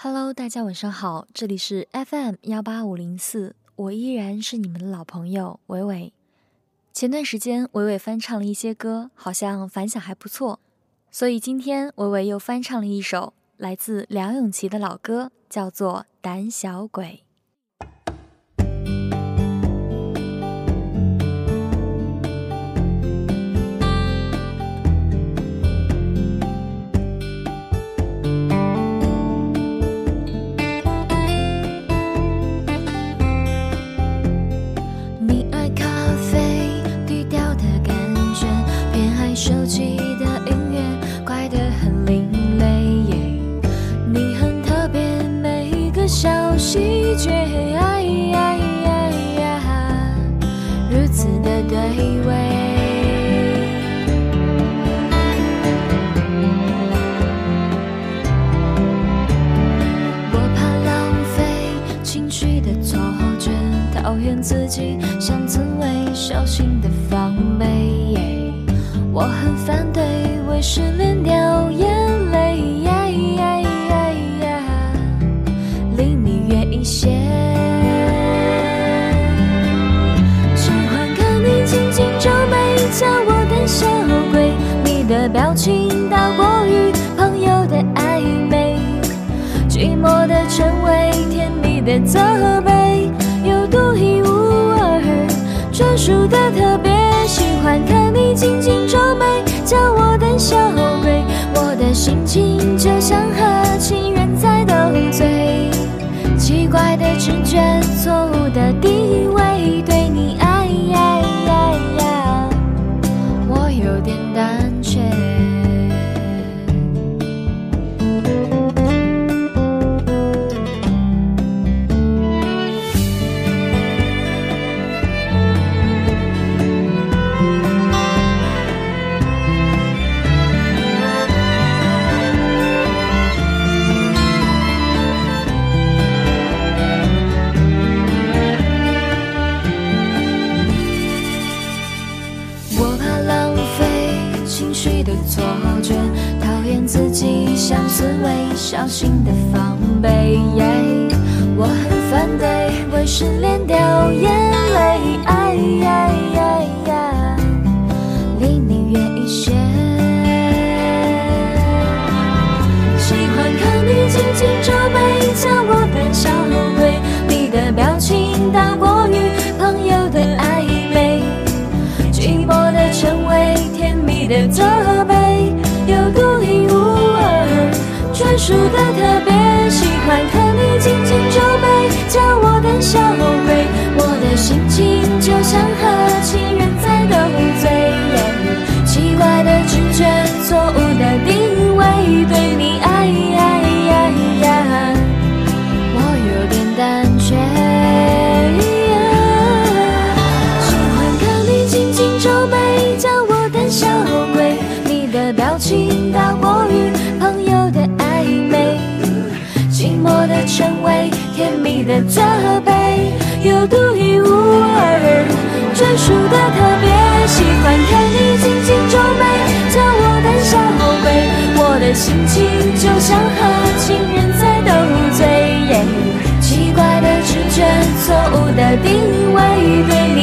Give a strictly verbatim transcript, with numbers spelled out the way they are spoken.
Hello， 大家晚上好，这里是 F M 一八五零四，我依然是你们的老朋友伟伟。前段时间伟伟翻唱了一些歌，好像反响还不错，所以今天伟伟又翻唱了一首来自梁咏琪的老歌，叫做《胆小鬼》。手机的音乐快得很另类，你很特别，每个小细节，哎呀呀呀，如此的对味。讨厌自己像刺猬，小心的防备，我很反对为失恋掉眼泪，离你远一些，喜欢看你轻轻皱眉，叫我胆小鬼，你的表情大过于朋友的暧昧，寂寞的称谓，甜蜜的责备，有独一无二专属的特别，喜欢看你紧紧皱眉，叫我胆小鬼，我的心情就像和情人在斗嘴，奇怪的直觉，错误的地位，对你爱呀呀呀，我有点胆怯。小心的防备，我很反对为失恋掉眼泪，哎呀呀呀，离你远一些，喜欢看你紧紧皱眉，叫我胆小鬼，你的表情大过于朋友的暧昧，寂寞的称谓，甜蜜的责备，有独一无二专属的特别，喜欢看你紧紧皱眉，叫我胆小鬼，我的心情就像和情人在斗嘴，奇怪的直觉，错误的定位，对你爱呀呀呀，我有点胆怯，喜欢看你紧紧皱眉，叫我胆小鬼，你的表情大过于朋友的寂寞的称谓，甜蜜的责备，有独一无二专属的特别，喜欢看你紧紧皱眉，叫我胆小鬼，我的心情就像和情人在斗嘴，奇怪的直觉，错误的定位，对